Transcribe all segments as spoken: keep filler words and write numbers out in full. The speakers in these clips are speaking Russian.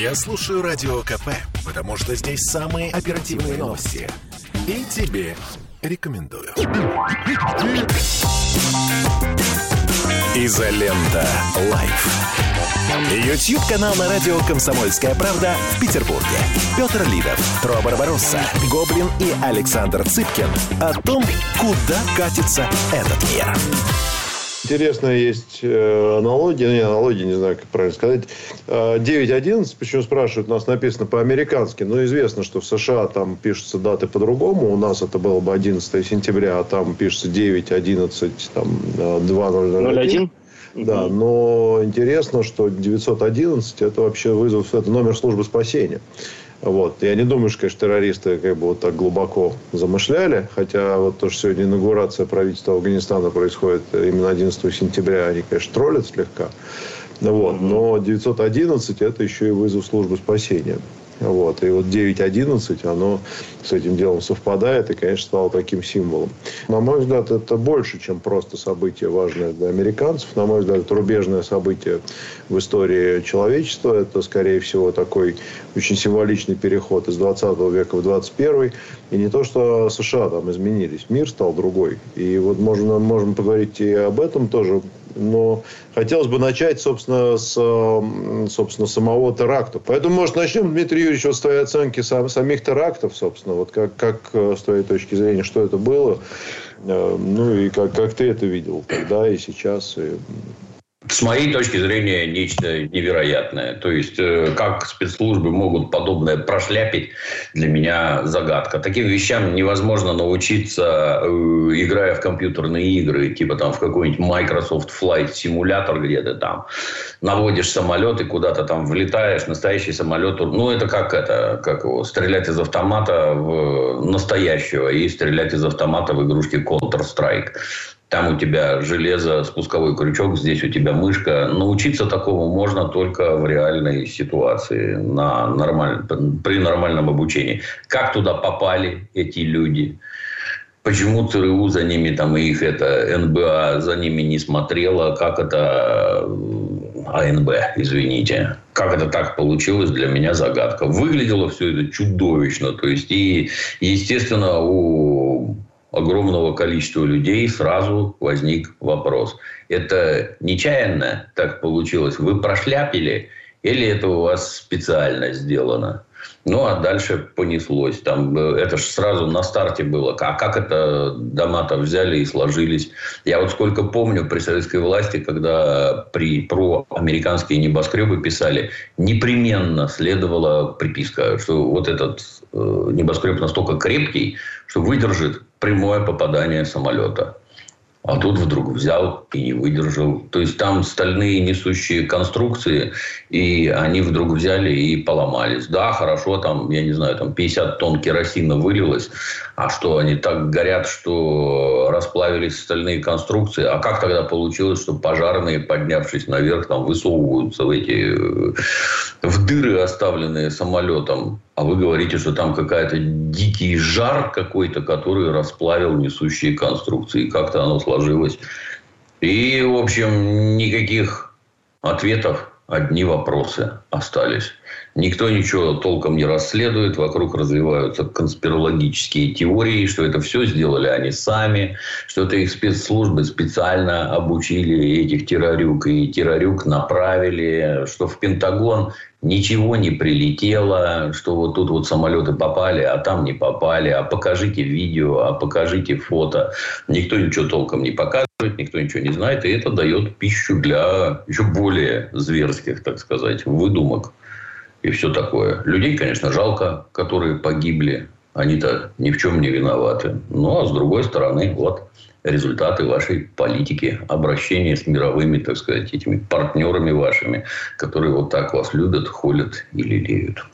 Я слушаю Радио КП, потому что здесь самые оперативные новости. И тебе рекомендую. Изолента Live. Ютьюб-канал на радио «Комсомольская правда» в Петербурге. Петр Лидов, Тро Барбаросса, Гоблин и Александр Цыпкин о том, куда катится этот мир. Интересная есть аналогия, не аналогия, не знаю, как правильно сказать. девять одиннадцать, почему спрашивают, у нас написано по-американски, но известно, что в США там пишутся даты по-другому, у нас это было бы одиннадцатое сентября, а там пишется девять одиннадцать две тысячи один. Да, но интересно, что девятьсот одиннадцать это вообще вызов, это номер службы спасения. Вот. Я не думаю, что, конечно, террористы как бы вот так глубоко замышляли. Хотя вот то, что сегодня инаугурация правительства Афганистана происходит именно одиннадцатое сентября, они, конечно, троллят слегка. Вот. Но девятьсот одиннадцать – это еще и вызов службы спасения. Вот. И вот девять одиннадцать, оно с этим делом совпадает и, конечно, стало таким символом. На мой взгляд, это больше, чем просто событие важное для американцев. На мой взгляд, это рубежное событие в истории человечества. Это, скорее всего, такой очень символичный переход из двадцатого века в двадцать первый. И не то, что США там изменились. Мир стал другой. И вот можно, можем поговорить и об этом тоже. Но хотелось бы начать, собственно, с собственно, самого теракта. Поэтому, может, начнем, Дмитрий Юрьевич, вот с твоей оценки сам, самих терактов, собственно. Вот как, как с твоей точки зрения, что это было? Ну, и как, как ты это видел тогда и сейчас? И... С моей точки зрения, нечто невероятное. То есть, как спецслужбы могут подобное прошляпить, для меня загадка. Таким вещам невозможно научиться, играя в компьютерные игры. Типа там в какой-нибудь Microsoft Flight Simulator где-то там. Наводишь самолет и куда-то там влетаешь. Настоящий самолет. Ну, это как это, как его, стрелять из автомата в настоящего и стрелять из автомата в игрушке Counter-Strike. Там у тебя железо, спусковой крючок, здесь у тебя мышка. Научиться такому можно только в реальной ситуации, на нормаль... при нормальном обучении. Как туда попали эти люди? Почему ЦРУ за ними, там, и их это, эн бэ а за ними не смотрела? Как это... а эн бэ, извините. Как это так получилось, для меня загадка. Выглядело все это чудовищно. То есть, и, естественно, у... огромного количества людей сразу возник вопрос. Это нечаянно так получилось? Вы прошляпили? Или это у вас специально сделано? Ну, а дальше понеслось. Там, это же сразу на старте было. А как это дома-то взяли и сложились? Я вот сколько помню при советской власти, когда при, про американские небоскребы писали, непременно следовала приписка, что вот этот э, небоскреб настолько крепкий, что выдержит прямое попадание самолета. А тут вдруг взял и не выдержал. То есть, там стальные несущие конструкции, и они вдруг взяли и поломались. Да, хорошо, там, я не знаю, там пятьдесят тонн керосина вылилось. А что, они так горят, что расплавились стальные конструкции? А как тогда получилось, что пожарные, поднявшись наверх, там высовываются в эти в дыры, оставленные самолетом? А вы говорите, что там какая-то дикий жар какой-то, который расплавил несущие конструкции. Как-то оно сложилось. И, в общем, никаких ответов, одни вопросы остались. Никто ничего толком не расследует. Вокруг развиваются конспирологические теории, что это все сделали они сами, что это их спецслужбы специально обучили этих террорюк, и террорюк направили, что в Пентагон ничего не прилетело, что вот тут вот самолеты попали, а там не попали, а покажите видео, а покажите фото. Никто ничего толком не показывает, никто ничего не знает, и это дает пищу для еще более зверских, так сказать, выдумок. И все такое. Людей, конечно, жалко, которые погибли. Они-то ни в чем не виноваты. Ну, а с другой стороны, вот результаты вашей политики, обращения с мировыми, так сказать, этими партнерами вашими, которые вот так вас любят, холят и лелеют.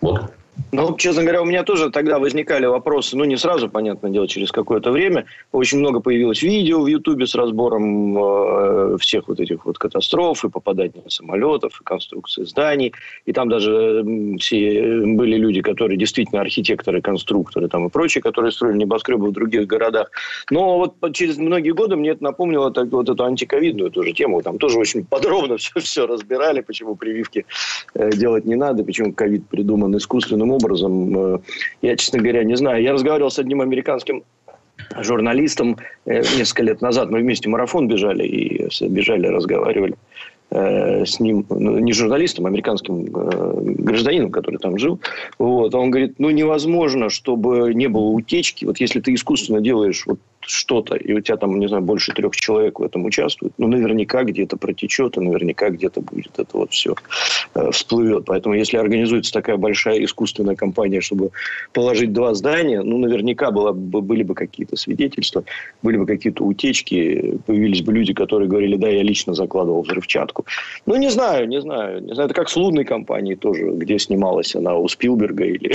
Вот Ну, честно говоря, у меня тоже тогда возникали вопросы, ну, не сразу, понятное дело, через какое-то время. Очень много появилось видео в Ютубе с разбором э, всех вот этих вот катастроф, и попаданий самолетов, и конструкции зданий. И там даже все были люди, которые действительно архитекторы, конструкторы там, и прочие, которые строили небоскребы в других городах. Но вот через многие годы мне это напомнило так, вот эту антиковидную тоже тему. Там тоже очень подробно все, все разбирали, почему прививки э, делать не надо, почему ковид придуман искусственным образом. образом. Я, честно говоря, не знаю. Я разговаривал с одним американским журналистом несколько лет назад. Мы вместе марафон бежали и бежали, разговаривали с ним, не журналистом, а американским гражданином, который там жил. Вот. Он говорит, ну, невозможно, чтобы не было утечки. Вот если ты искусственно делаешь вот что-то, и у тебя там, не знаю, больше трех человек в этом участвует, ну, наверняка где-то протечет, и наверняка где-то будет это вот все э, всплывет. Поэтому, если организуется такая большая искусственная компания, чтобы положить два здания, ну, наверняка была, были бы какие-то свидетельства, были бы какие-то утечки, появились бы люди, которые говорили, да, я лично закладывал взрывчатку. Ну, не знаю, не знаю. Не знаю, это как с лунной компанией тоже, где снималась она у Спилберга или,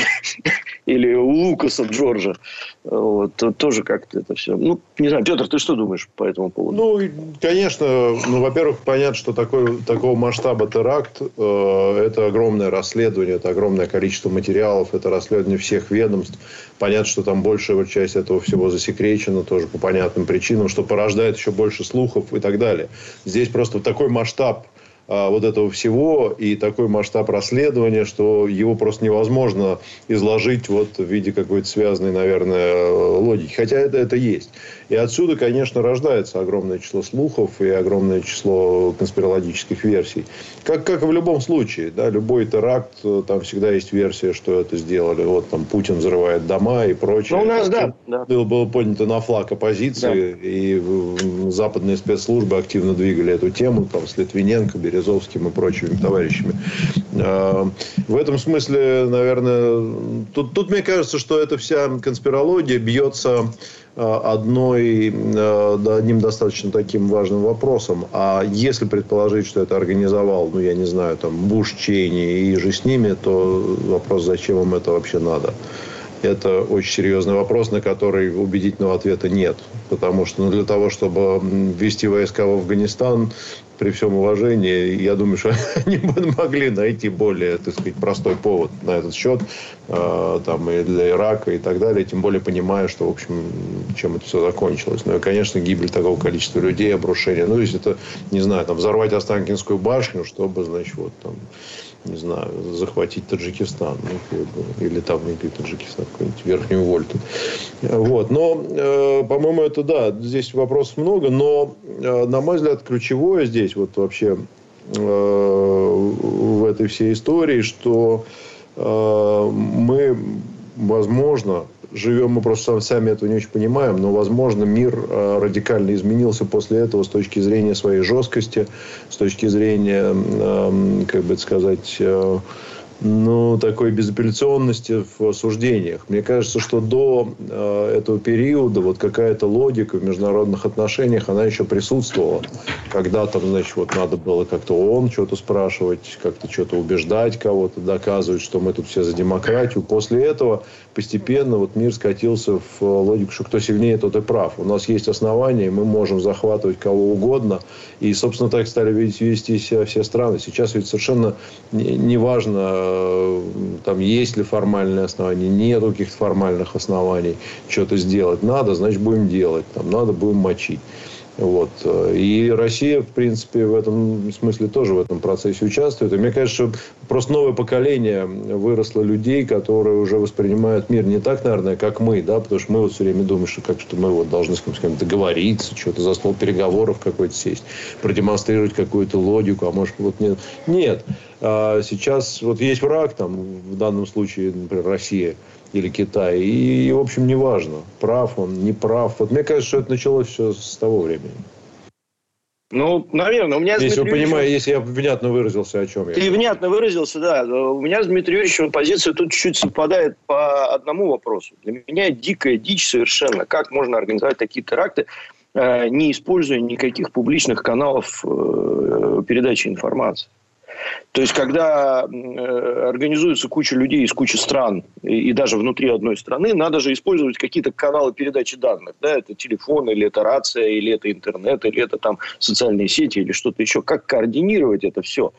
или у Лукаса Джорджа. Вот, тоже как-то это все. Ну, не знаю, Петр, ты что думаешь по этому поводу? Ну, конечно, ну, во-первых, понятно, что такой, такого масштаба теракт э, – это огромное расследование, это огромное количество материалов, это расследование всех ведомств. Понятно, что там большая часть этого всего засекречена тоже по понятным причинам, что порождает еще больше слухов и так далее. Здесь просто такой масштаб вот этого всего и такой масштаб расследования, что его просто невозможно изложить вот в виде какой-то связанной, наверное, логики. Хотя это, это есть. И отсюда, конечно, рождается огромное число слухов и огромное число конспирологических версий. Как, как и в любом случае. Да, любой теракт, там всегда есть версия, что это сделали. Вот там Путин взрывает дома и прочее. Но у нас, да, да. Было поднято на флаг оппозиции. Да. И западные спецслужбы активно двигали эту тему. Там с Литвиненко, Березовским и прочими товарищами. В этом смысле, наверное, тут, тут мне кажется, что эта вся конспирология бьется одной, одним достаточно таким важным вопросом. А если предположить, что это организовал, ну, я не знаю, там, Буш, Чейни и же с ними, то вопрос, зачем им это вообще надо? Это очень серьезный вопрос, на который убедительного ответа нет. Потому что ну, для того, чтобы ввести войска в Афганистан, при всем уважении, я думаю, что они бы могли найти более, так сказать, простой повод на этот счет. Там, и для Ирака и так далее. Тем более, понимая, что, в общем, чем это все закончилось. Ну и, конечно, гибель такого количества людей, обрушение. Ну, если это, не знаю, там, взорвать Останкинскую башню, чтобы, значит, вот там... не знаю, захватить Таджикистан. Ну, или там, или Таджикистан, какую-нибудь Верхнюю Вольту. Вот. Но, э, по-моему, это да. Здесь вопросов много. Но, э, на мой взгляд, ключевое здесь вот вообще э, в этой всей истории, что э, мы, возможно... Живем мы просто сами этого не очень понимаем, но, возможно, мир радикально изменился после этого с точки зрения своей жесткости, с точки зрения, как бы сказать, ну, такой безапелляционности в суждениях. Мне кажется, что до этого периода вот какая-то логика в международных отношениях, она еще присутствовала. Когда там, значит, вот надо было как-то ООН что-то спрашивать, как-то что-то убеждать кого-то, доказывать, что мы тут все за демократию. После этого... Постепенно вот мир скатился в логику, что кто сильнее, тот и прав. У нас есть основания, и мы можем захватывать кого угодно. И, собственно, так стали вести себя все страны. Сейчас ведь совершенно не важно, там, есть ли формальные основания, нет каких-то формальных оснований что-то сделать. Надо, значит, будем делать. Там, надо, будем мочить. Вот. И Россия, в принципе, в этом смысле тоже в этом процессе участвует. И мне кажется, просто новое поколение выросло людей, которые уже воспринимают мир не так, наверное, как мы. Да? Потому что мы вот все время думаем, что, как, что мы вот должны с кем-то договориться, что-то за стол переговоров какой-то сесть, продемонстрировать какую-то логику. А может, вот нет. Нет. Сейчас вот есть враг, там, в данном случае, например, Россия. Или Китай. И, в общем, неважно, прав он, не прав. Вот мне кажется, что это началось все с того времени. Ну, наверное, у меня... Если вы понимаете, если я внятно выразился, о чем я... Ты внятно выразился, да. У меня с Дмитрием Юрьевичем позиция тут чуть-чуть совпадает по одному вопросу. Для меня дикая дичь совершенно. Как можно организовать такие теракты, не используя никаких публичных каналов передачи информации? То есть, когда организуется куча людей из кучи стран, и даже внутри одной страны, надо же использовать какие-то каналы передачи данных. Да? Это телефон, или это рация, или это интернет, или это там социальные сети, или что-то еще. Как координировать это все?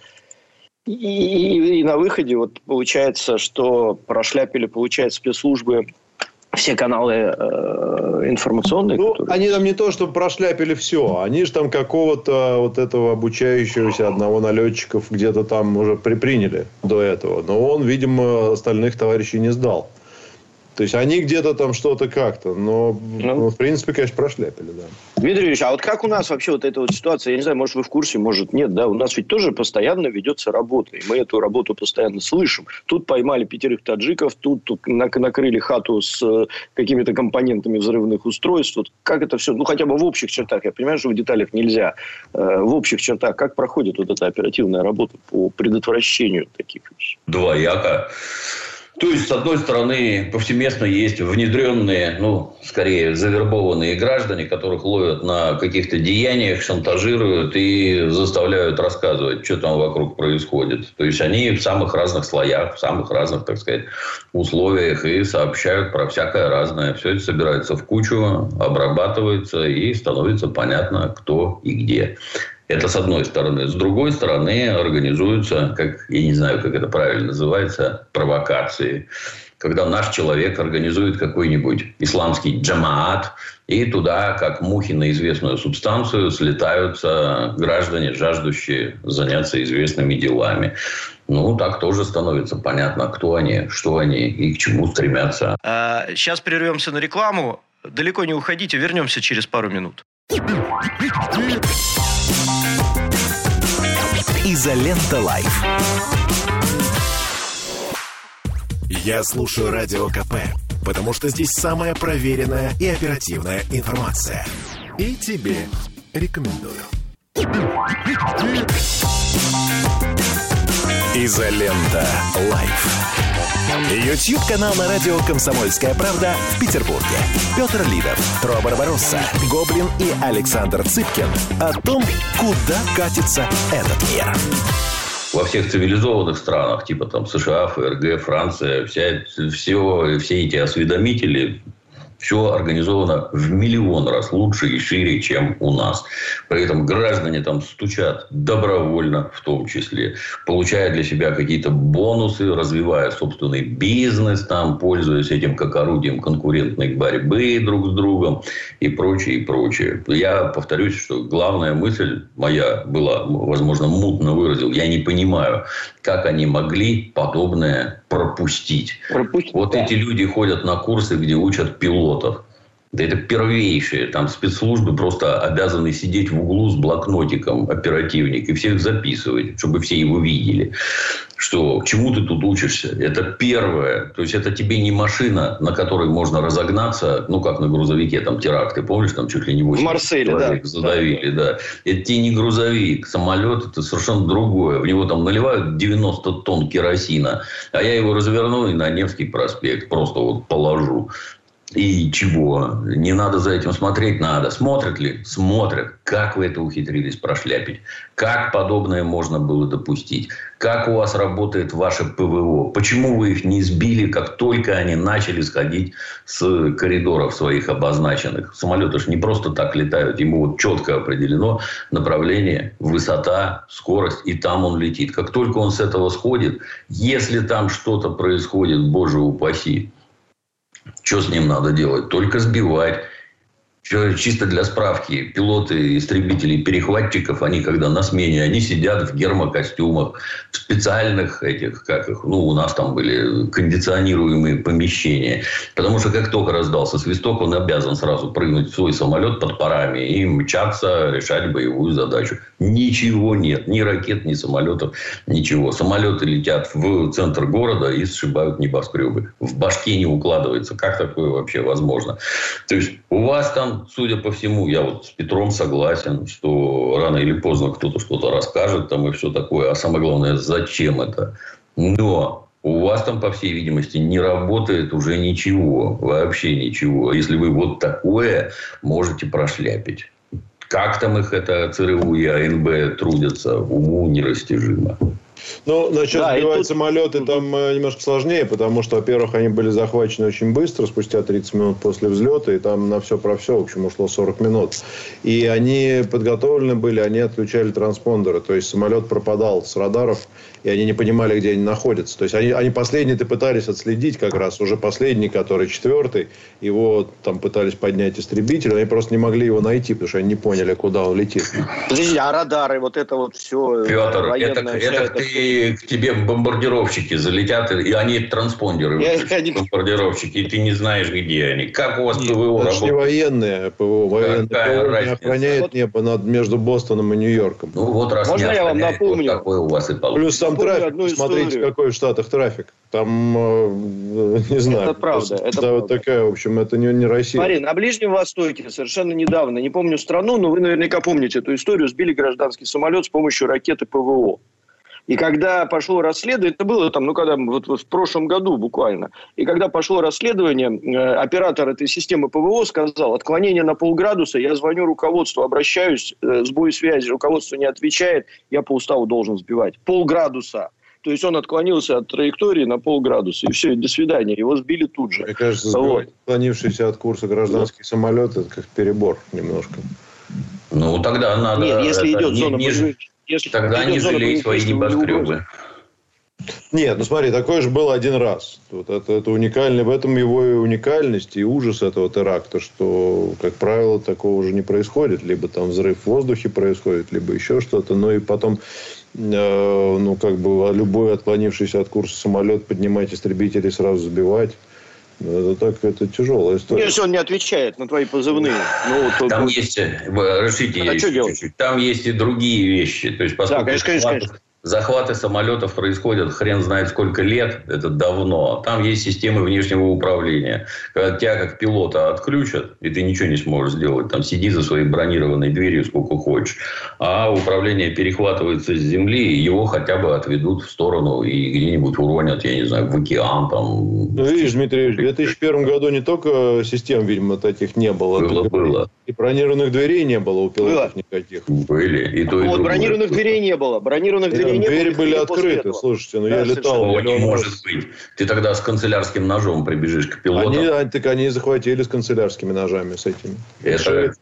И, и, и на выходе вот получается, что прошляпили, получается, спецслужбы все каналы э, информационные. Ну, которые... они там не то, что прошляпили все. Они же там какого-то вот этого обучающегося одного налетчиков где-то там уже приприняли до этого. Но он, видимо, остальных товарищей не сдал. То есть, они где-то там что-то как-то. Но, ну, в принципе, конечно, прошляпили. Да. Дмитрий Юрьевич, а вот как у нас вообще вот эта вот ситуация? Я не знаю, может, вы в курсе, может, нет. Да? У нас ведь тоже постоянно ведется работа. И мы эту работу постоянно слышим. Тут поймали пятерых таджиков. Тут, тут накрыли хату с какими-то компонентами взрывных устройств. Вот как это все? Ну, хотя бы в общих чертах. Я понимаю, что в деталях нельзя. В общих чертах. Как проходит вот эта оперативная работа по предотвращению таких вещей? Двояко. То есть, с одной стороны, повсеместно есть внедренные, ну, скорее, завербованные граждане, которых ловят на каких-то деяниях, шантажируют и заставляют рассказывать, что там вокруг происходит. То есть, они в самых разных слоях, в самых разных, так сказать, условиях и сообщают про всякое разное. Все это собирается в кучу, обрабатывается и становится понятно, кто и где. Это с одной стороны. С другой стороны, организуются, как, я не знаю, как это правильно называется, провокации. Когда наш человек организует какой-нибудь исламский джамаат, и туда, как мухи на известную субстанцию, слетаются граждане, жаждущие заняться известными делами. Ну, так тоже становится понятно, кто они, что они и к чему стремятся. А, сейчас прервемся на рекламу. Далеко не уходите, вернемся через пару минут. Изолента Live. Я слушаю Радио КП, потому что здесь самая проверенная и оперативная информация. И тебе рекомендую. Изолента Live. Ютьюб-канал на радио «Комсомольская правда» в Петербурге. Петр Лидов, Тро Барбаросса, Гоблин и Александр Цыпкин о том, куда катится этот мир. Во всех цивилизованных странах, типа там США, эф эр гэ, Франция, вся, все, все эти осведомители... Все организовано в миллион раз лучше и шире, чем у нас. При этом граждане там стучат добровольно, в том числе, получая для себя какие-то бонусы, развивая собственный бизнес, там, пользуясь этим как орудием конкурентной борьбы друг с другом и прочее, и прочее. Я повторюсь, что главная мысль моя была, возможно, мутно выразил. Я не понимаю, как они могли подобное пропустить. пропустить вот да. Эти люди ходят на курсы, где учат пилотов. Да это первейшие. Там спецслужбы просто обязаны сидеть в углу с блокнотиком оперативник и всех записывать, чтобы все его видели. Что к чему ты тут учишься? Это первое. То есть, это тебе не машина, на которой можно разогнаться, ну, как на грузовике, там, теракты, помнишь, там чуть ли не восемь Марселе, человек да. задавили. Да. Да. Это тебе не грузовик, самолет, это совершенно другое. В него там наливают девяносто тонн керосина, а я его разверну и на Невский проспект просто вот положу. И чего? Не надо за этим смотреть? Надо. Смотрят ли? Смотрят. Как вы это ухитрились прошляпить? Как подобное можно было допустить? Как у вас работает ваше пэ вэ о? Почему вы их не сбили, как только они начали сходить с коридоров своих обозначенных? Самолеты же не просто так летают. Ему вот четко определено направление, высота, скорость. И там он летит. Как только он с этого сходит, если там что-то происходит, боже упаси, что с ним надо делать? Только сбивать. Чисто для справки. Пилоты, истребители, перехватчиков, они когда на смене, они сидят в гермокостюмах, в специальных этих, как их, ну, у нас там были кондиционируемые помещения. Потому что, как только раздался свисток, он обязан сразу прыгнуть в свой самолет под парами и мчаться, решать боевую задачу. Ничего нет. Ни ракет, ни самолетов, ничего. Самолеты летят в центр города и сшибают небоскребы. В башке не укладывается. Как такое вообще возможно? То есть, у вас там, судя по всему, я вот с Петром согласен, что рано или поздно кто-то что-то расскажет там и все такое. А самое главное, зачем это? Но у вас там, по всей видимости, не работает уже ничего. Вообще ничего. Если вы вот такое можете прошляпить. Как там их это ЦРУ и а эн бэ трудятся, уму нерастяжимо. Ну, насчет да, сбивать тут... самолеты там немножко сложнее, потому что, во-первых, они были захвачены очень быстро, спустя тридцать минут после взлета, и там на все про все, в общем, ушло сорок минут. И они подготовлены были, они отключали транспондеры, то есть самолет пропадал с радаров, и они не понимали, где они находятся. То есть они, они последний-то пытались отследить как раз, уже последний, который четвертый, его там пытались поднять истребитель, они просто не могли его найти, потому что они не поняли, куда он летит. Подожди, а радары, вот это вот все... Петр, это, это, это ты, к тебе бомбардировщики залетят, и они транспондеры, я, я... бомбардировщики, и ты не знаешь, где они. Как у вас Нет, ПВО работает? Не военные ПВО, военные ПВО охраняет вот... небо над, между Бостоном и Нью-Йорком. Ну вот раз Можно не я вам напомню? Вот такой у вас и получится. Плюс сам напомню трафик, смотрите, какой в Штатах трафик. Там, не знаю. Это правда. Это да, правда. Вот такая, в общем, это не, не Россия. Марин, на Ближнем Востоке совершенно недавно, не помню страну, но вы наверняка помните эту историю, сбили гражданский самолет с помощью ракеты ПВО. И когда пошло расследование, это было там, ну, когда, вот, вот в прошлом году буквально, и когда пошло расследование, э, оператор этой системы ПВО сказал, отклонение на полградуса, я звоню руководству, обращаюсь, э, сбой связи, руководство не отвечает, я по уставу должен сбивать. Полградуса. То есть он отклонился от траектории на полградуса. И все, и до свидания. Его сбили тут же. Мне кажется, вот. Отклонившийся от курса гражданский самолет, это как перебор немножко. Ну, тогда надо... Нет, если идет зона... Не, не... Если Тогда они залили свои небоскребы. Нет, ну смотри, такое же было один раз. Вот это, это уникально, в этом его и уникальность, и ужас этого теракта, что, как правило, такого уже не происходит. Либо там взрыв в воздухе происходит, либо еще что-то. Но и потом, э, ну как бы любой отклонившийся от курса самолет поднимать истребителей, сразу сбивать. Это так, это тяжелая история. Если он не отвечает на твои позывные. Ну, то... Там есть, разрешите, а чуть-чуть. Там есть и другие вещи. То есть, поскольку да, конечно, конечно, захваты, конечно. захваты самолетов происходят хрен знает сколько лет, это давно. Там есть системы внешнего управления. Когда тебя как пилота отключат, и ты ничего не сможешь сделать. Там сиди за своей бронированной дверью сколько хочешь. А управление перехватывается с земли, и его хотя бы отведут в сторону и где-нибудь уронят, я не знаю, в океан там. Ну, видишь, Дмитрий Юрьевич, в две тысячи первом году не только систем, видимо, таких не было. Было, было. И бронированных дверей не было у пилотов было. никаких. Были. И то, и вот, бронированных было. дверей не было. Бронированных дверей не было. Двери были открыты, слушайте, ну да, я летал. О, не может быть. Ты тогда с канцелярским ножом прибежишь к пилотам. Они, так они захватили с канцелярскими ножами, с этими. Это...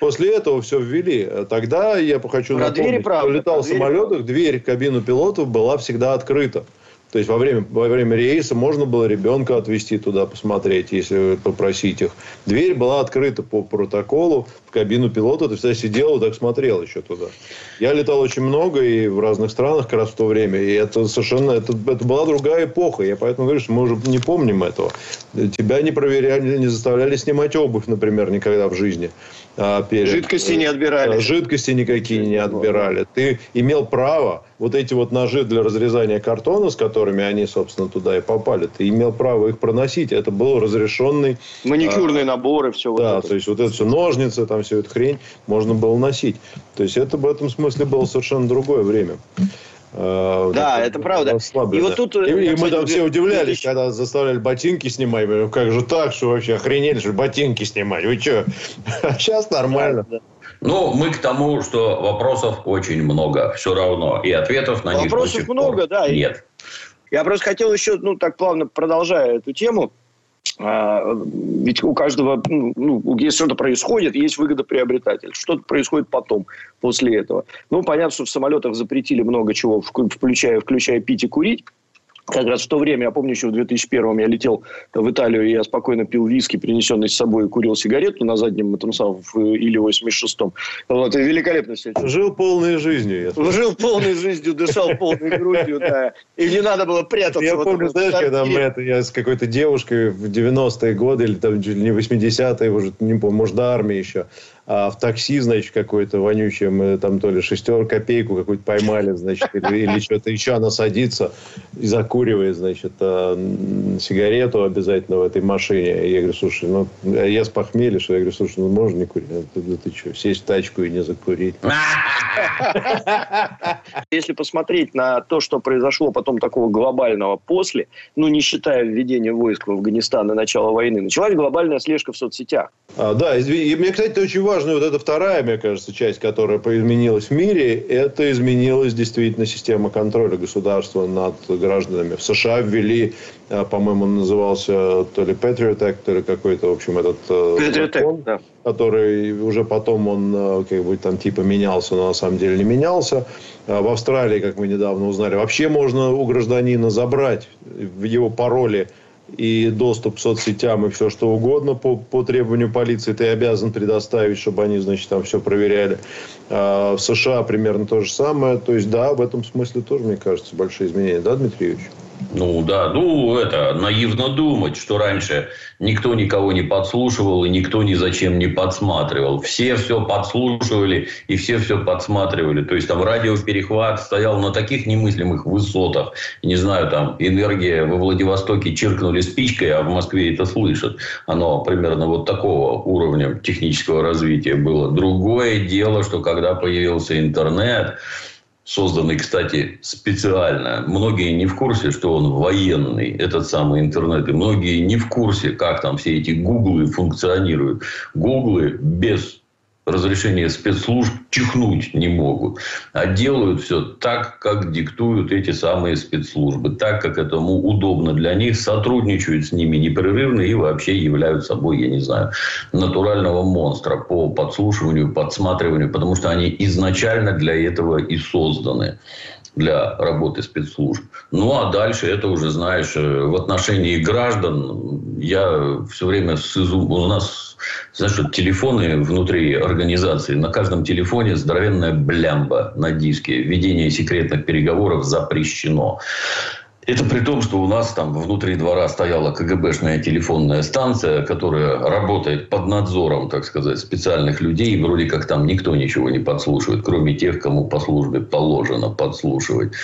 После этого все ввели. Тогда я хочу Про напомнить, двери, правда, что летал в самолетах, дверь в кабину пилотов была всегда открыта. То есть, во время, во время рейса можно было ребенка отвезти туда, посмотреть, если попросить их. Дверь была открыта по протоколу в кабину пилота. Ты всегда сидел и так смотрел еще туда. Я летал очень много и в разных странах как раз в то время. И это совершенно... Это, это была другая эпоха. Я поэтому говорю, что мы уже не помним этого. Тебя не проверяли, не заставляли снимать обувь, например, никогда в жизни. А перед... Жидкости не отбирали. Жидкости никакие не отбирали. Ты имел право... Вот эти вот ножи для разрезания картона, с которыми они, собственно, туда и попали, ты имел право их проносить. Это был разрешенный... Маникюрные а, наборы, все да, вот это. Да, то есть, вот это все ножницы, там всю эту хрень можно было носить. То есть, это в этом смысле было совершенно другое время. Uh, да, это, это правда. И, вот тут, и, и мы там все удивлялись, тысяч... когда заставляли ботинки снимать. Говорю, как же так, что вообще охренели, что ботинки снимать? Вы что? Сейчас нормально. Да, да. Ну, мы к тому, что вопросов очень много все равно. И ответов на них до сих пор много, да, нет. Я просто хотел еще, ну, так плавно продолжая эту тему. А, ведь у каждого, ну, если что-то происходит, есть выгодоприобретатель. Что-то происходит потом, после этого. Ну, понятно, что в самолетах запретили много чего, включая, включая пить и курить. Как раз в то время, я помню, еще в две тысячи первом я летел в Италию, и я спокойно пил виски, принесенный с собой, и курил сигарету на заднем, этом самом, в Илле восемьдесят шестом. Вот, великолепно все это. Жил полной жизнью. Жил полной жизнью, дышал полной грудью, да. И не надо было прятаться. Я помню, знаешь, когда я с какой-то девушкой в девяностые годы, или там не восьмидесятые, уже не помню, может, до армии еще, а в такси, значит, какое-то вонючее, мы там то ли шестерку, копейку какую-то поймали, значит, или, или что-то еще, она садится и закуривает, значит, сигарету обязательно в этой машине. И я говорю, слушай, ну, я с похмелья, что я говорю, слушай, ну, можно не курить? Ты, ты, ты что, сесть в тачку и не закурить? Если посмотреть на то, что произошло потом такого глобального после, ну, не считая введения войск в Афганистан и начала войны, началась глобальная слежка в соцсетях. А, да, и мне, кстати, очень важно. важная вот эта вторая, мне кажется, часть, которая изменилась в мире, это изменилась действительно система контроля государства над гражданами. В США ввели, по-моему, он назывался то ли Patriot Act, то ли какой-то, в общем, этот Patriot закон, Act, да. который уже потом он как бы там типа менялся, но на самом деле не менялся. В Австралии, как мы недавно узнали, вообще можно у гражданина забрать его пароли и доступ к соцсетям и все что угодно по, по требованию полиции ты обязан предоставить, чтобы они, значит, там все проверяли. А в США примерно то же самое. То есть, да, в этом смысле тоже, мне кажется, большие изменения. Да, Дмитрий Юрьевич? Ну, да. Ну, это, наивно думать, что раньше никто никого не подслушивал и никто ни зачем не подсматривал. Все все подслушивали и все все подсматривали. То есть, там радиоперехват стоял на таких немыслимых высотах. Не знаю, там энергия во Владивостоке чиркнули спичкой, а в Москве это слышат. Оно примерно вот такого уровня технического развития было. Другое дело, что когда появился интернет... Созданный, кстати, специально. Многие не в курсе, что он военный, этот самый интернет. И многие не в курсе, как там все эти гуглы функционируют. Гуглы без разрешения спецслужб чихнуть не могут. А делают все так, как диктуют эти самые спецслужбы. Так, как этому удобно для них. Сотрудничают с ними непрерывно и вообще являют собой, я не знаю, натурального монстра по подслушиванию, подсматриванию. Потому что они изначально для этого и созданы. Для работы спецслужб. Ну, а дальше это уже, знаешь, в отношении граждан. Я все время с изум... У нас, знаешь, телефоны внутри организации. На каждом телефоне здоровенная блямба на диске. Ведение секретных переговоров запрещено. Это при том, что у нас там внутри двора стояла КГБшная телефонная станция, которая работает под надзором, так сказать, специальных людей. И вроде как там никто ничего не подслушивает, кроме тех, кому по службе положено подслушивать.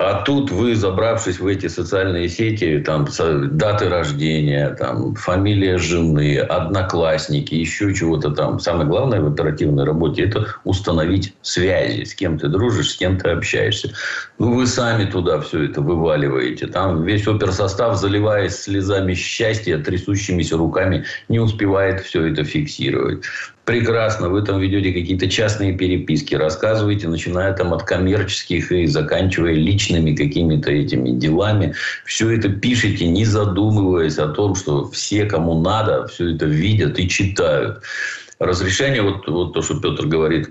А тут вы, забравшись в эти социальные сети, там даты рождения, там, фамилия жены, одноклассники, еще чего-то там. Самое главное в оперативной работе – это установить связи, с кем ты дружишь, с кем ты общаешься. Ну, вы сами туда все это вываливаете. Там весь оперсостав, заливаясь слезами счастья, трясущимися руками, не успевает все это фиксировать. Прекрасно, вы там ведете какие-то частные переписки, рассказываете, начиная там от коммерческих и заканчивая личными какими-то этими делами. Все это пишете, не задумываясь о том, что все, кому надо, все это видят и читают. Разрешение, вот, вот то, что Петр говорит,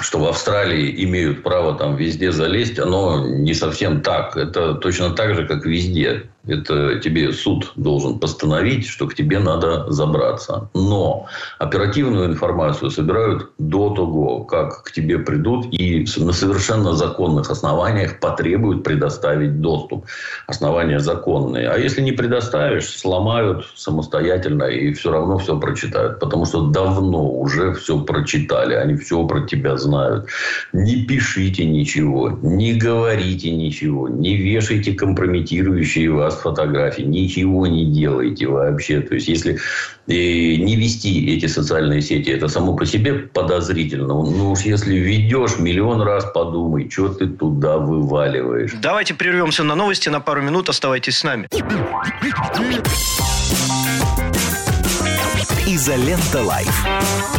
что в Австралии имеют право там везде залезть, оно не совсем так. Это точно так же, как везде. Это тебе суд должен постановить, что к тебе надо забраться. Но оперативную информацию собирают до того, как к тебе придут и на совершенно законных основаниях потребуют предоставить доступ. Основания законные. А если не предоставишь, сломают самостоятельно и все равно все прочитают. Потому что давно уже все прочитали. Они все про тебя знают. Не пишите ничего, не говорите ничего, не вешайте компрометирующие вас фотографий, ничего не делайте вообще. То есть, если не вести эти социальные сети, это само по себе подозрительно. Ну уж если ведешь, миллион раз подумай, что ты туда вываливаешь. Давайте прервемся на новости на пару минут. Оставайтесь с нами. Изолента Live.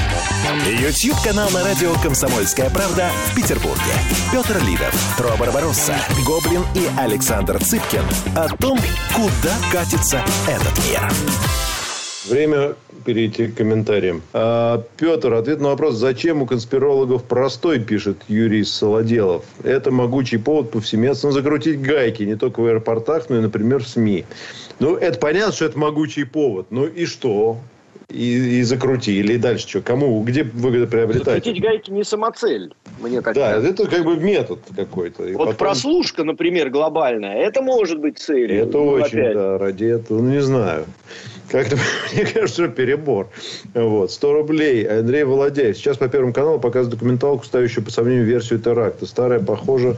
Ютьюб-канал на радио «Комсомольская правда» в Петербурге. Петр Лидов, Тро Барбаросса, Гоблин и Александр Цыпкин о том, куда катится этот мир. Время перейти к комментариям. А, Петр, ответ на вопрос, зачем у конспирологов простой, пишет Юрий Солоделов. Это могучий повод повсеместно закрутить гайки, не только в аэропортах, но и, например, в СМИ. Ну, это понятно, что это могучий повод. Ну и что? И, и закрутили. И дальше что? Кому? Где выгода приобретать? Закрутить гайки не самоцель. Мне так да, кажется. Это как бы метод какой-то. И вот потом... прослушка, например, глобальная, это может быть целью. Это ну, очень, опять. да, ради этого, ну, не знаю. Как-то, мне кажется, перебор. Вот. сто рублей. Андрей Володяев. Сейчас по Первому каналу показывают документалку, ставящую по сомнению версию теракта. Старая, похоже...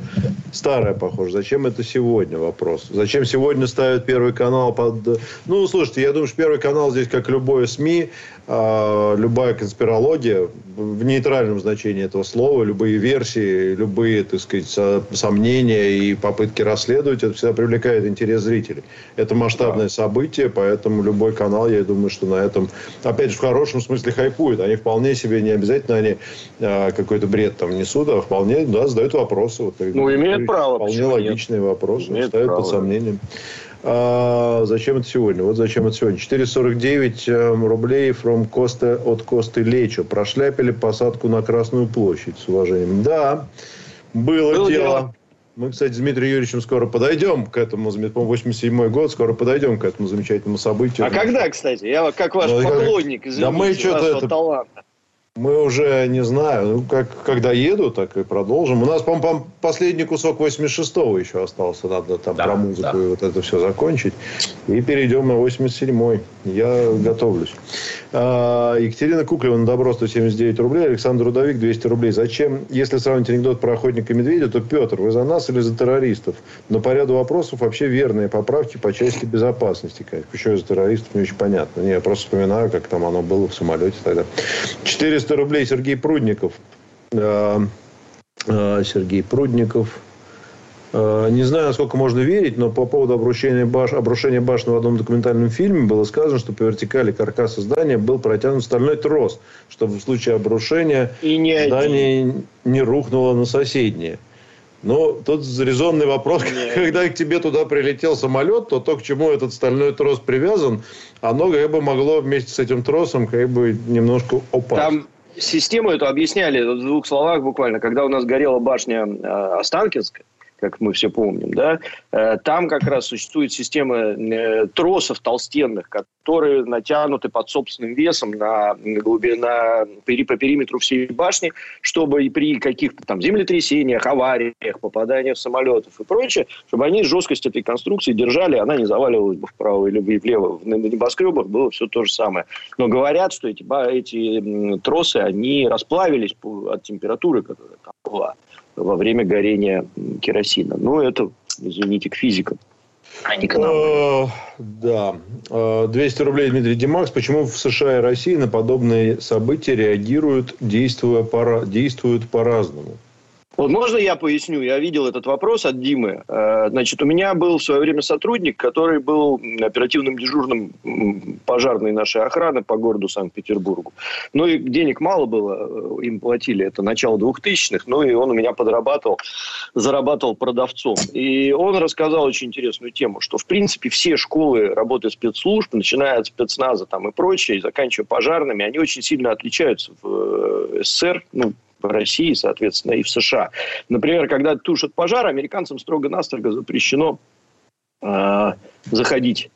Старая, похоже. Зачем это сегодня? Вопрос. Зачем сегодня ставят Первый канал под... Ну, слушайте, я думаю, что Первый канал здесь, как любое СМИ, любая конспирология, в нейтральном значении этого слова, любые версии, любые, так сказать, сомнения и попытки расследовать, это всегда привлекает интерес зрителей. Это масштабное да. событие, поэтому любой канал, я думаю, что на этом, опять же, в хорошем смысле хайпуют. Они вполне себе, не обязательно они э, какой-то бред там несут, а вполне, да, задают вопросы. Вот, ну, говорю, имеют право. Вполне логичные нет? вопросы, имеют ставят право. Под сомнением. А зачем это сегодня? Вот зачем это сегодня? четыреста сорок девять рублей from Costa, от Косты Лечо. Прошляпили посадку на Красную площадь, с уважением. Да, было, было дело. дело. Мы, кстати, с Дмитрием Юрьевичем скоро подойдем к этому, восемьдесят седьмой год, скоро подойдем к этому замечательному событию. А когда, кстати? Я как ваш ну, поклонник, извините, да мы что-то это... таланта. Мы уже, не знаю, ну, как, когда еду, так и продолжим. У нас, по-моему, последний кусок восемьдесят шестого еще остался. Надо там да, про музыку да. и вот это все закончить. И перейдем на восемьдесят седьмой. Я готовлюсь. А, Екатерина Куклева на добро сто семьдесят девять рублей. Александр Рудовик двести рублей. Зачем? Если сравнить анекдот про охотника и медведя, то, Петр, вы за нас или за террористов? Но по ряду вопросов вообще верные поправки по части безопасности. Почему за террористов, не очень понятно. Не, я просто вспоминаю, как там оно было в самолете тогда. четыреста рублей Сергей Прудников. Сергей Прудников. Не знаю, насколько можно верить, но по поводу обрушения башни, обрушения башни в одном документальном фильме было сказано, что по вертикали каркаса здания был протянут стальной трос, чтобы в случае обрушения здание не рухнуло на соседнее. Но тут резонный вопрос. Нет. Когда к тебе туда прилетел самолет, то то, к чему этот стальной трос привязан, оно как бы могло вместе с этим тросом как бы немножко упасть. Там систему эту объясняли в двух словах буквально. Когда у нас горела башня Останкинская, как мы все помним, да, там как раз существует система тросов толстенных, которые натянуты под собственным весом на глубина, по периметру всей башни, чтобы и при каких-то там землетрясениях, авариях, попаданиях самолетов и прочее, чтобы они жесткость этой конструкции держали, она не заваливалась бы вправо или влево. На небоскребах было все то же самое. Но говорят, что эти, эти тросы, они расплавились от температуры, которая там была во время горения керосина. Ну, это, извините, к физикам, а не к нам. Да. двести рублей Дмитрий Димакс. Почему в США и России на подобные события реагируют, действуя по, действуют по-разному? Вот можно я поясню? Я видел этот вопрос от Димы. Значит, у меня был в свое время сотрудник, который был оперативным дежурным пожарной нашей охраны по городу Санкт-Петербургу. Ну, и денег мало было, им платили. Это начало двухтысячных. Ну, и он у меня подрабатывал, зарабатывал продавцом. И он рассказал очень интересную тему, что, в принципе, все школы работы спецслужб, начиная от спецназа там и прочее, и заканчивая пожарными, они очень сильно отличаются в СССР, ну, в России, соответственно, и в США. Например, когда тушат пожар, американцам строго-настрого запрещено э, заходить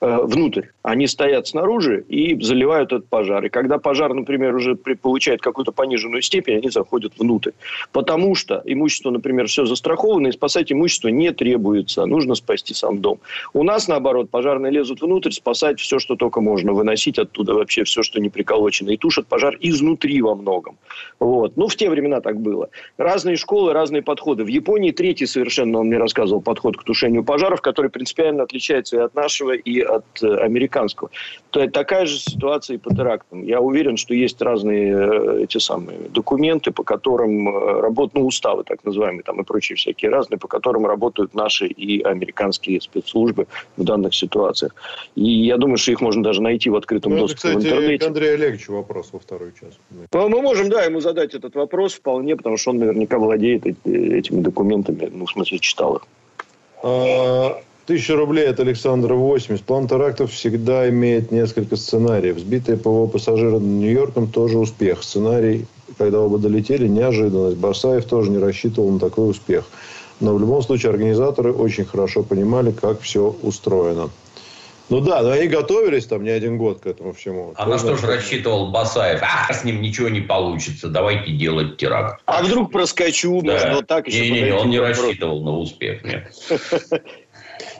э, внутрь. Они стоят снаружи и заливают этот пожар. И когда пожар, например, уже при, получает какую-то пониженную степень, они заходят внутрь. Потому что имущество, например, все застраховано, и спасать имущество не требуется. Нужно спасти сам дом. У нас, наоборот, пожарные лезут внутрь, спасать все, что только можно. Выносить оттуда вообще все, что не приколочено. И тушат пожар изнутри во многом. Вот. Ну, в те времена так было. Разные школы, разные подходы. В Японии третий совершенно, он мне рассказывал, подход к тушению пожаров, который принципиально отличается и от нашего, и от американского. То есть такая же ситуация и по терактам. Я уверен, что есть разные эти самые документы, по которым работают, ну, уставы, так называемые, там и прочие всякие разные, по которым работают наши и американские спецслужбы в данных ситуациях. И я думаю, что их можно даже найти в открытом ну, доступе это, кстати, в интернете. К Андрею Олеговичу вопрос во второй час. Ну, мы можем, да, ему задать этот вопрос вполне, потому что он наверняка владеет этими документами, ну, в смысле, читал их. А... Тысяча рублей от Александра восемьдесят. План терактов всегда имеет несколько сценариев. Сбитые ПВО пассажиры над Нью-Йорком тоже успех. Сценарий, когда оба долетели, неожиданность. Басаев тоже не рассчитывал на такой успех. Но в любом случае организаторы очень хорошо понимали, как все устроено. Ну да, но они готовились там не один год к этому всему. А на что же рассчитывал Басаев? А, с ним ничего не получится, давайте делать теракт. А вдруг проскочу? Да. Так не, не, не, он не рассчитывал на успех. Нет.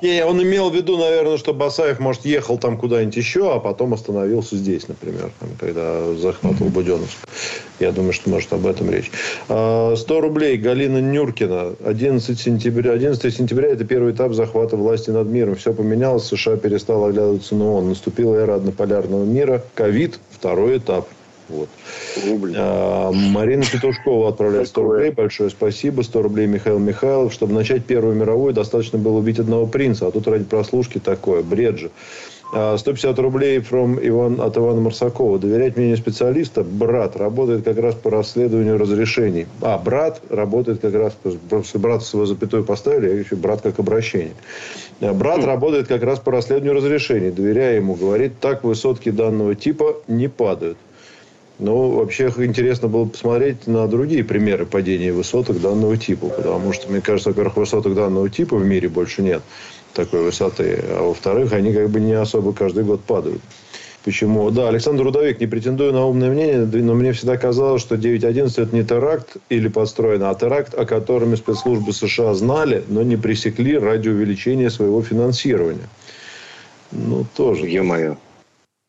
Не, он имел в виду, наверное, что Басаев, может, ехал там куда-нибудь еще, а потом остановился здесь, например, там, когда захватывал Буденновск. Я думаю, что, может, об этом речь. сто рублей. Галина Нюркина. одиннадцатого сентября. одиннадцатого сентября – это первый этап захвата власти над миром. Все поменялось. США перестала оглядываться на ООН. Наступила эра однополярного мира. Ковид – второй этап. Вот. А, Марина Петушкова отправляет сто рублей. Большое спасибо. сто рублей Михаил Михайлов. Чтобы начать Первую мировую, достаточно было убить одного принца. А тут ради прослушки такое. Бред же. А, сто пятьдесят рублей from Иван, от Ивана Марсакова. Доверять мнению специалиста? Брат работает как раз по расследованию разрешений. А, брат работает как раз... Брат свою запятую поставили, а еще брат как обращение. Брат работает как раз по расследованию разрешений. Доверяя ему, говорит, так высотки данного типа не падают. Ну, вообще, интересно было посмотреть на другие примеры падения высоток данного типа. Потому что, мне кажется, во-первых, высоток данного типа в мире больше нет такой высоты. А во-вторых, они как бы не особо каждый год падают. Почему? Да, Александр Рудовик, не претендую на умное мнение, но мне всегда казалось, что девять одиннадцать это не теракт или подстроено, а теракт, о котором спецслужбы США знали, но не пресекли ради увеличения своего финансирования. Ну, тоже. Е-мое.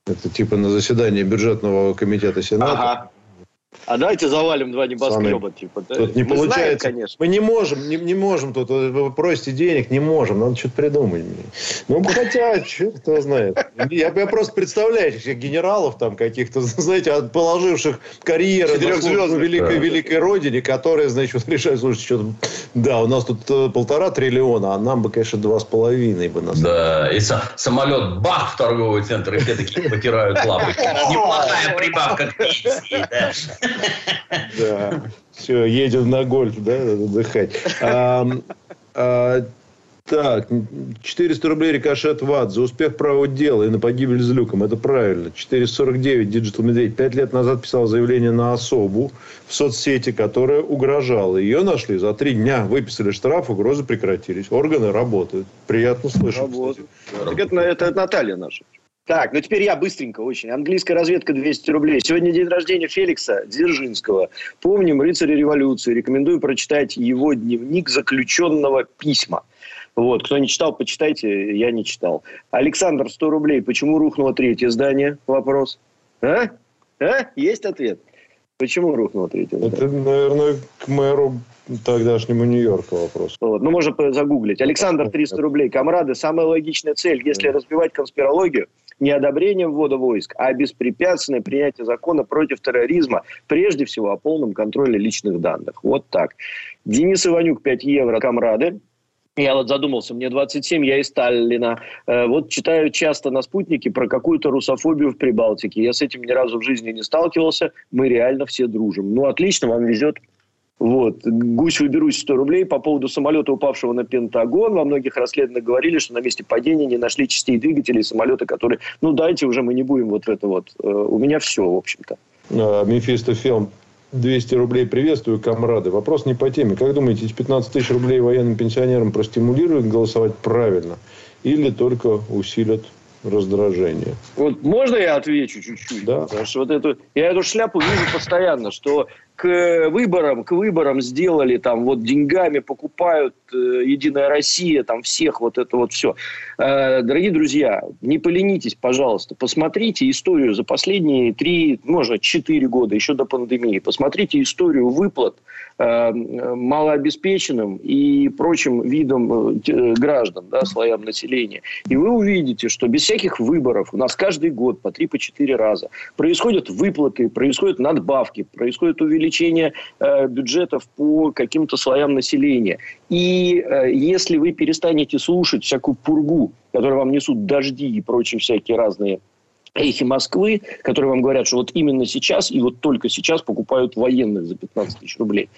Это типа на заседание бюджетного комитета Сената. Ага. А давайте завалим два небоскреба. Типа, да? Тут не мы получается. Знаем, конечно. Мы не можем, не, не можем тут. Вы просите денег, не можем. Надо что-то придумать. Ну, хотя, черт кто знает. Я, я просто представляю этих генералов там каких-то, знаете, положивших карьеры трех звезд в великой, да. великой родине, которые, значит, решают, слушайте, что-то... Да, у нас тут полтора триллиона, а нам бы, конечно, два с половиной бы нас... Да, и са- самолет бах в торговый центр, и все такие потирают лапы. Неплохая прибавка к пенсии, да. Да, все, едем на гольф, да, отдыхать. А, а, так, четыреста рублей рикошет в ад за успех правого дела и на погибель с люком. Это правильно. четыреста сорок девять Digital Медведь. Пять лет назад писал заявление на особу в соцсети, которая угрожала. Ее нашли за три дня, выписали штраф, угрозы прекратились. Органы работают. Приятно слышать. Работают. Это, это Наталья наша. Так, ну теперь я быстренько очень. Английская разведка двести рублей. Сегодня день рождения Феликса Дзержинского. Помним рыцаря революции. Рекомендую прочитать его дневник заключенного письма. Вот, кто не читал, почитайте, я не читал. Александр, сто рублей. Почему рухнуло третье здание? Вопрос. А? А? Есть ответ? Почему рухнуло третье здание? Это, наверное, к мэру... Тогдашнему Нью-Йорку вопрос. Вот. Ну, можно загуглить. Александр, триста рублей. Камрады, самая логичная цель, если разбивать конспирологию, не одобрением ввода войск, а беспрепятственное принятие закона против терроризма, прежде всего о полном контроле личных данных. Вот так. Денис Иванюк, пять евро. Камрады. Я вот задумался, мне двадцать семь, я из Таллина. Вот читаю часто на «Спутнике» про какую-то русофобию в Прибалтике. Я с этим ни разу в жизни не сталкивался. Мы реально все дружим. Ну, отлично, вам везет. Вот. Гусь, выберусь, сто рублей. По поводу самолета, упавшего на Пентагон. Во многих расследованиях говорили, что на месте падения не нашли частей двигателей самолета, которые... Ну, дайте уже, мы не будем вот это вот. У меня все, в общем-то. Мефисто Фелм. двести рублей. Приветствую, камрады. Вопрос не по теме. Как думаете, эти пятнадцать тысяч рублей военным пенсионерам простимулируют голосовать правильно? Или только усилят раздражение? Вот можно я отвечу чуть-чуть? Да. Потому что вот эту... Я эту шляпу вижу постоянно, что... К выборам, к выборам сделали, там, вот, деньгами покупают, э, Единая Россия, там, всех, вот это вот все. Э, дорогие друзья, не поленитесь, пожалуйста, посмотрите историю за последние три, можно, четыре года, еще до пандемии. Посмотрите историю выплат э, малообеспеченным и прочим видам э, граждан, да, слоям населения. И вы увидите, что без всяких выборов у нас каждый год по три, по четыре раза происходят выплаты, происходят надбавки, происходит увеличение увеличение э, бюджетов по каким-то слоям населения. И э, если вы перестанете слушать всякую пургу, которую вам несут дожди и прочие всякие разные эхи Москвы, которые вам говорят, что вот именно сейчас и вот только сейчас покупают военных за пятнадцать тысяч рублей.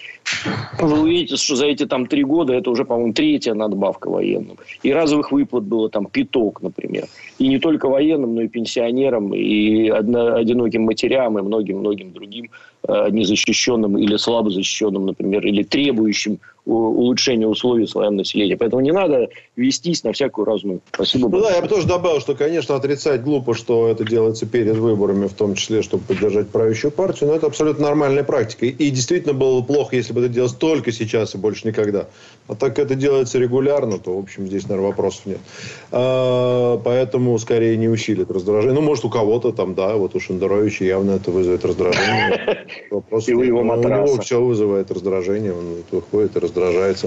Вы увидите, что за эти там три года это уже, по-моему, третья надбавка военным. И разовых выплат было там пяток, например. И не только военным, но и пенсионерам, и одно, одиноким матерям, и многим-многим другим незащищенным или слабо защищенным, например, или требующим улучшения условий своего населения. Поэтому не надо вестись на всякую разную. Спасибо. Ну, да, я бы тоже добавил, что, конечно, отрицать глупо, что это делается перед выборами, в том числе, чтобы поддержать правящую партию, но это абсолютно нормальная практика. И действительно было бы плохо, если бы это делалось только сейчас и больше никогда. А так как это делается регулярно, то, в общем, здесь, наверное, вопросов нет. Поэтому, скорее, не усилит раздражение. Ну, может, у кого-то там, да, вот у Шендеровича явно это вызовет раздражение. Вопрос, и у его матраса. У него все вызывает раздражение, он выходит и раздражается.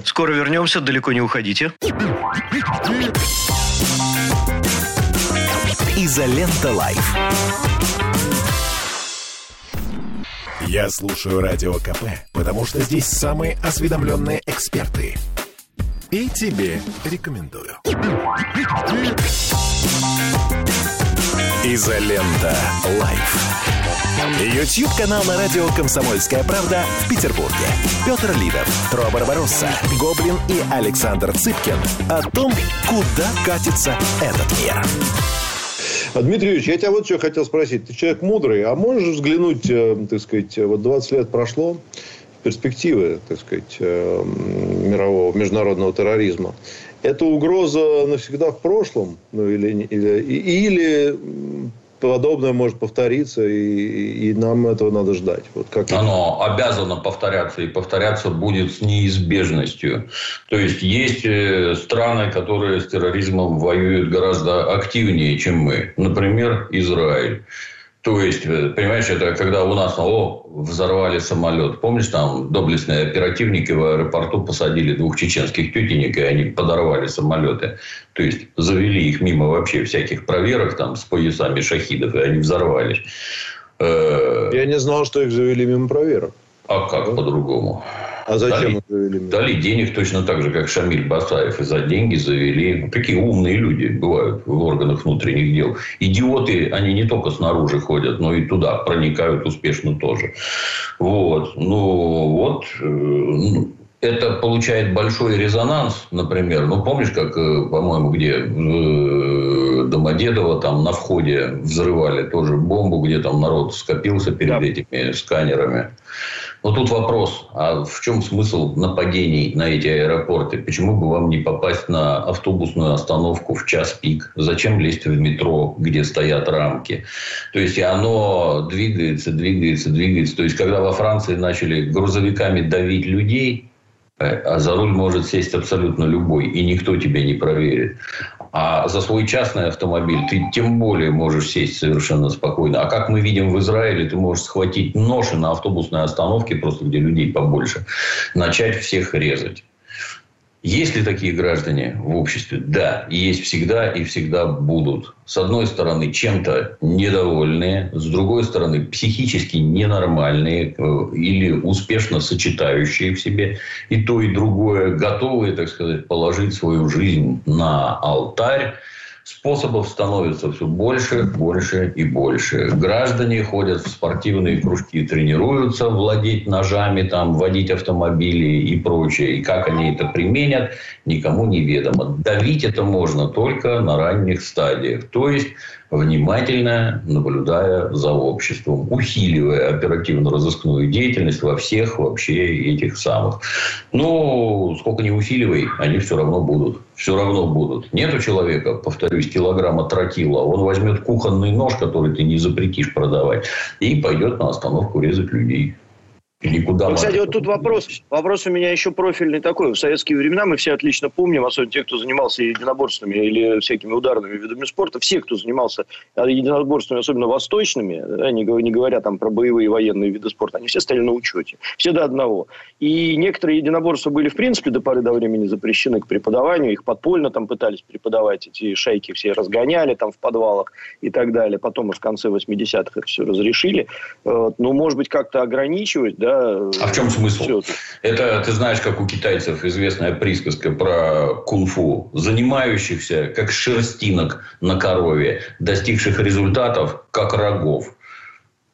Скоро вернемся, далеко не уходите. Изолента Live. Я слушаю Радио КП, потому что здесь самые осведомленные эксперты. И тебе рекомендую. Изолента Live. Ютьюб-канал на радио «Комсомольская правда» в Петербурге. Петр Лидов, Тро Барбаросса, Гоблин и Александр Цыпкин о том, куда катится этот мир. Дмитрий Юрьевич, я тебя вот что хотел спросить. Ты человек мудрый, а можешь взглянуть, так сказать, вот двадцать лет прошло, перспективы, так сказать, мирового, международного терроризма? Это угроза навсегда в прошлом? Ну, или... или, или подобное может повториться, и, и нам этого надо ждать. Вот как оно это? Обязано повторяться, и повторяться будет с неизбежностью. То есть, есть страны, которые с терроризмом воюют гораздо активнее, чем мы. Например, Израиль. То есть, понимаешь, это когда у нас о, взорвали самолет. Помнишь, там доблестные оперативники в аэропорту посадили двух чеченских тетенек, и они подорвали самолеты. То есть, завели их мимо вообще всяких проверок там, с поясами шахидов, и они взорвались. Я не знал, что их завели мимо проверок. А как да? По-другому? А зачем их завели? Дали денег точно так же, как Шамиль Басаев. И за деньги завели. Такие умные люди бывают в органах внутренних дел. Идиоты, они не только снаружи ходят, но и туда проникают успешно тоже. Вот. Ну, вот. Это получает большой резонанс, например. Ну, помнишь, как, по-моему, где... Домодедово там на входе взрывали тоже бомбу, где там народ скопился перед да. этими сканерами. Но тут вопрос, а в чем смысл нападений на эти аэропорты? Почему бы вам не попасть на автобусную остановку в час пик? Зачем лезть в метро, где стоят рамки? То есть, оно двигается, двигается, двигается. То есть, когда во Франции начали грузовиками давить людей, а за руль может сесть абсолютно любой, и никто тебя не проверит. А за свой частный автомобиль ты тем более можешь сесть совершенно спокойно. А как мы видим в Израиле, ты можешь схватить нож на автобусной остановке, просто где людей побольше, начать всех резать. Есть ли такие граждане в обществе? Да, есть всегда и всегда будут. С одной стороны, чем-то недовольные, с другой стороны, психически ненормальные или успешно сочетающие в себе и то, и другое, готовые, так сказать, положить свою жизнь на алтарь. Способов становится все больше, больше и больше. Граждане ходят в спортивные кружки, тренируются владеть ножами, там, водить автомобили и прочее. И как они это применят, никому не ведомо. Давить это можно только на ранних стадиях. То есть, внимательно наблюдая за обществом, усиливая оперативно-розыскную деятельность во всех вообще этих самых. Ну, сколько ни усиливай, они все равно будут. Все равно будут. Нет у человека, повторюсь, килограмма тротила. Он возьмет кухонный нож, который ты не запретишь продавать, и пойдет на остановку резать людей. Никуда. Ну, кстати, вот тут вопрос. Вопрос у меня еще профильный такой. В советские времена мы все отлично помним, особенно те, кто занимался единоборствами или всякими ударными видами спорта, все, кто занимался единоборствами, особенно восточными, да, не, не говоря там про боевые военные виды спорта, они все стали на учете. Все до одного. И некоторые единоборства были, в принципе, до поры до времени запрещены к преподаванию. Их подпольно там пытались преподавать. Эти шайки все разгоняли там в подвалах и так далее. Потом в конце восьмидесятых это все разрешили. Вот. Но, может быть, как-то ограничивать, да. А в чем смысл? Это, ты знаешь, как у китайцев известная присказка про кунг-фу. Занимающихся, как шерстинок на корове, достигших результатов, как рогов.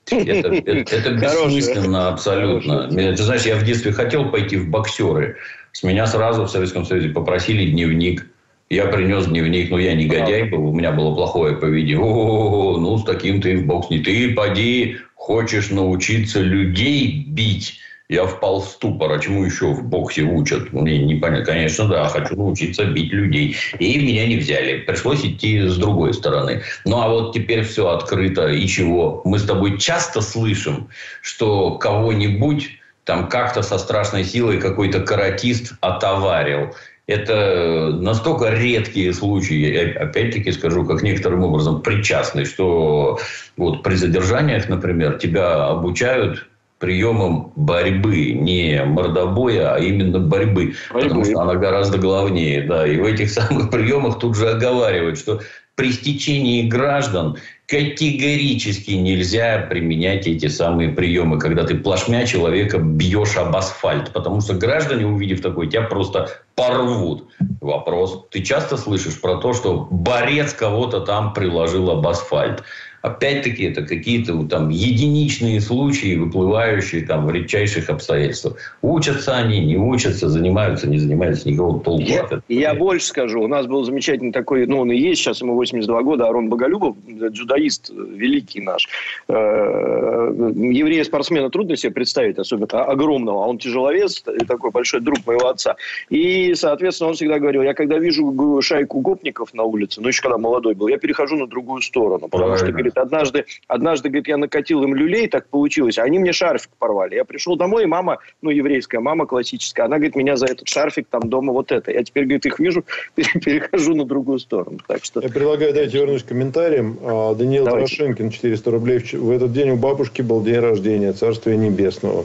Это, это, это бессмысленно абсолютно. Ты знаешь, я в детстве хотел пойти в боксеры. С меня сразу в Советском Союзе попросили дневник Я принес дневник, ну я негодяй был, у меня было плохое поведение. О, ну с таким ты в бокс не. Ты поди, хочешь научиться людей бить. Я впал в ступор, а чему еще в боксе учат? Мне непонятно. Конечно, да, хочу научиться бить людей. И меня не взяли. Пришлось идти с другой стороны. Ну, а вот теперь все открыто. И чего? Мы с тобой часто слышим, что кого-нибудь там как-то со страшной силой какой-то каратист отоварил. Это настолько редкие случаи, я опять-таки скажу, как некоторым образом причастны, что вот при задержаниях, например, тебя обучают приемам борьбы, не мордобоя, а именно борьбы, борьбы. Потому что она гораздо главнее. Да. И в этих самых приемах тут же оговаривают, что при стечении граждан категорически нельзя применять эти самые приемы, когда ты плашмя человека бьешь об асфальт. Потому что граждане, увидев такое, тебя просто порвут. Вопрос. Ты часто слышишь про то, что борец кого-то там приложил об асфальт? Опять-таки, это какие-то там единичные случаи, выплывающие там в редчайших обстоятельствах. Учатся они, не учатся, занимаются, не занимаются, никакого толку. Я, я больше скажу. У нас был замечательный такой, ну, он и есть, сейчас ему восемьдесят два года, Арон Боголюбов, дзюдоист великий наш. Еврея-спортсмена трудно себе представить, особенно огромного. А он тяжеловес, такой большой друг моего отца. И, соответственно, он всегда говорил, я когда вижу шайку гопников на улице, ну, еще когда молодой был, я перехожу на другую сторону, потому что, говорит, Однажды, однажды, говорит, я накатил им люлей, так получилось, а они мне шарфик порвали. Я пришел домой, и мама, ну, еврейская мама классическая, она, говорит, меня за этот шарфик там дома вот это. Я теперь, говорит, их вижу, перехожу на другую сторону. Так что... Я предлагаю, дайте вернусь к комментариям. Даниил Дорошенкин, четыреста рублей. В этот день у бабушки был день рождения, царствие небесного.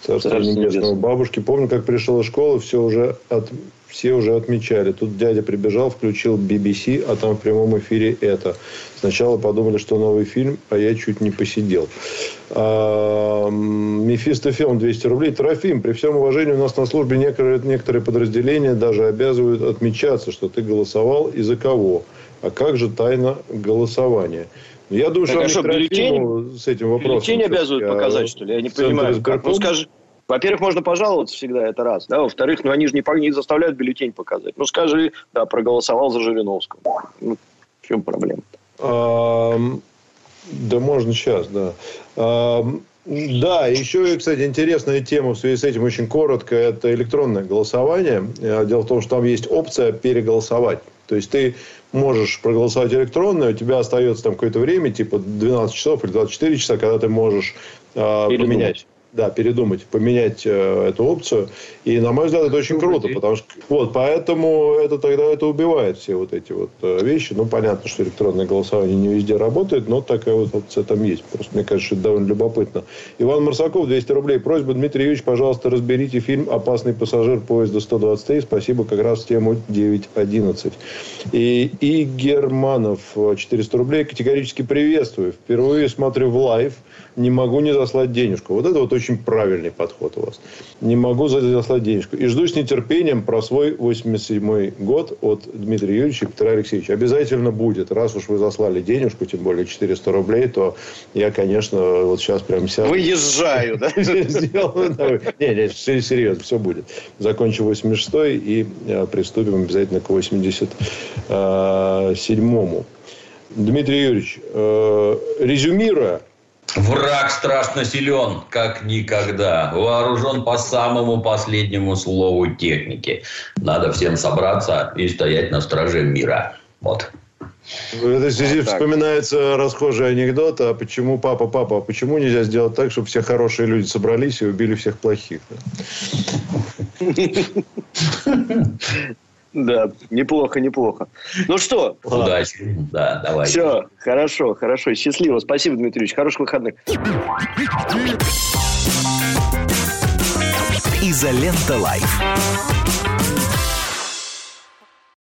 Царствие, царствие небесного. небесного. Бабушки, помню, как пришел из школы, все уже, от... все уже отмечали. Тут дядя прибежал, включил би би си, а там в прямом эфире это. Сначала подумали, что новый фильм, а я чуть не посидел. Мефистофеон, двести рублей. Трофим, при всем уважении, у нас на службе некоторые, некоторые подразделения даже обязывают отмечаться, что ты голосовал и за кого. А как же тайна голосования? Я думаю, так, что а они бюллетень, с этим вопросом. Бюллетень обязывают а показать, что ли? Я не понимаю. Как? Ну, скажи. Во-первых, можно пожаловаться всегда, это раз. Да? Во-вторых, ну, они же не, не заставляют бюллетень показать. Ну, скажи, да, проголосовал за Жириновского. Ну, в чем проблема-то? А-м, да можно сейчас, да. А-м, да, еще, кстати, интересная тема в связи с этим, очень коротко, это электронное голосование. Дело в том, что там есть опция переголосовать. То есть, ты можешь проголосовать электронно, у тебя остается там какое-то время, типа двенадцать часов или двадцать четыре часа, когда ты можешь э, поменять. Да, передумать, поменять э, эту опцию. И, на мой взгляд, это очень круто. Потому что, вот, поэтому это тогда это убивает все вот эти вот э, вещи. Ну, понятно, что электронное голосование не везде работает, но такая вот опция там есть. Просто, мне кажется, это довольно любопытно. Иван Марсаков, двести рублей. Просьба, Дмитрий Юрьевич, пожалуйста, разберите фильм «Опасный пассажир поезда сто двадцать три». Спасибо, как раз в тему девять одиннадцать. И, и Германов, четыреста рублей. Категорически приветствую. Впервые смотрю в лайв. Не могу не заслать денежку. Вот это вот очень правильный подход у вас. Не могу заслать денежку. И жду с нетерпением про свой восемьдесят седьмой год от Дмитрия Юрьевича и Петра Алексеевича. Обязательно будет. Раз уж вы заслали денежку, тем более четыреста рублей, то я, конечно, вот сейчас прям сяду. Выезжаю, да? Не, не, серьезно, все будет. Закончу восемьдесят шестой и приступим обязательно к восемьдесят седьмому. Дмитрий Юрьевич, резюмируя, враг страшно силен, как никогда. Вооружен по самому последнему слову техники. Надо всем собраться и стоять на страже мира. Вот. В этой связи вот вспоминается расхожий анекдот. А почему, папа, папа, а почему нельзя сделать так, чтобы все хорошие люди собрались и убили всех плохих? Да, неплохо, неплохо. Ну что? Удачи. Да, давай. Все, хорошо, хорошо. Счастливо. Спасибо, Дмитрий Юрьевич. Хороших выходных. Изолента Live.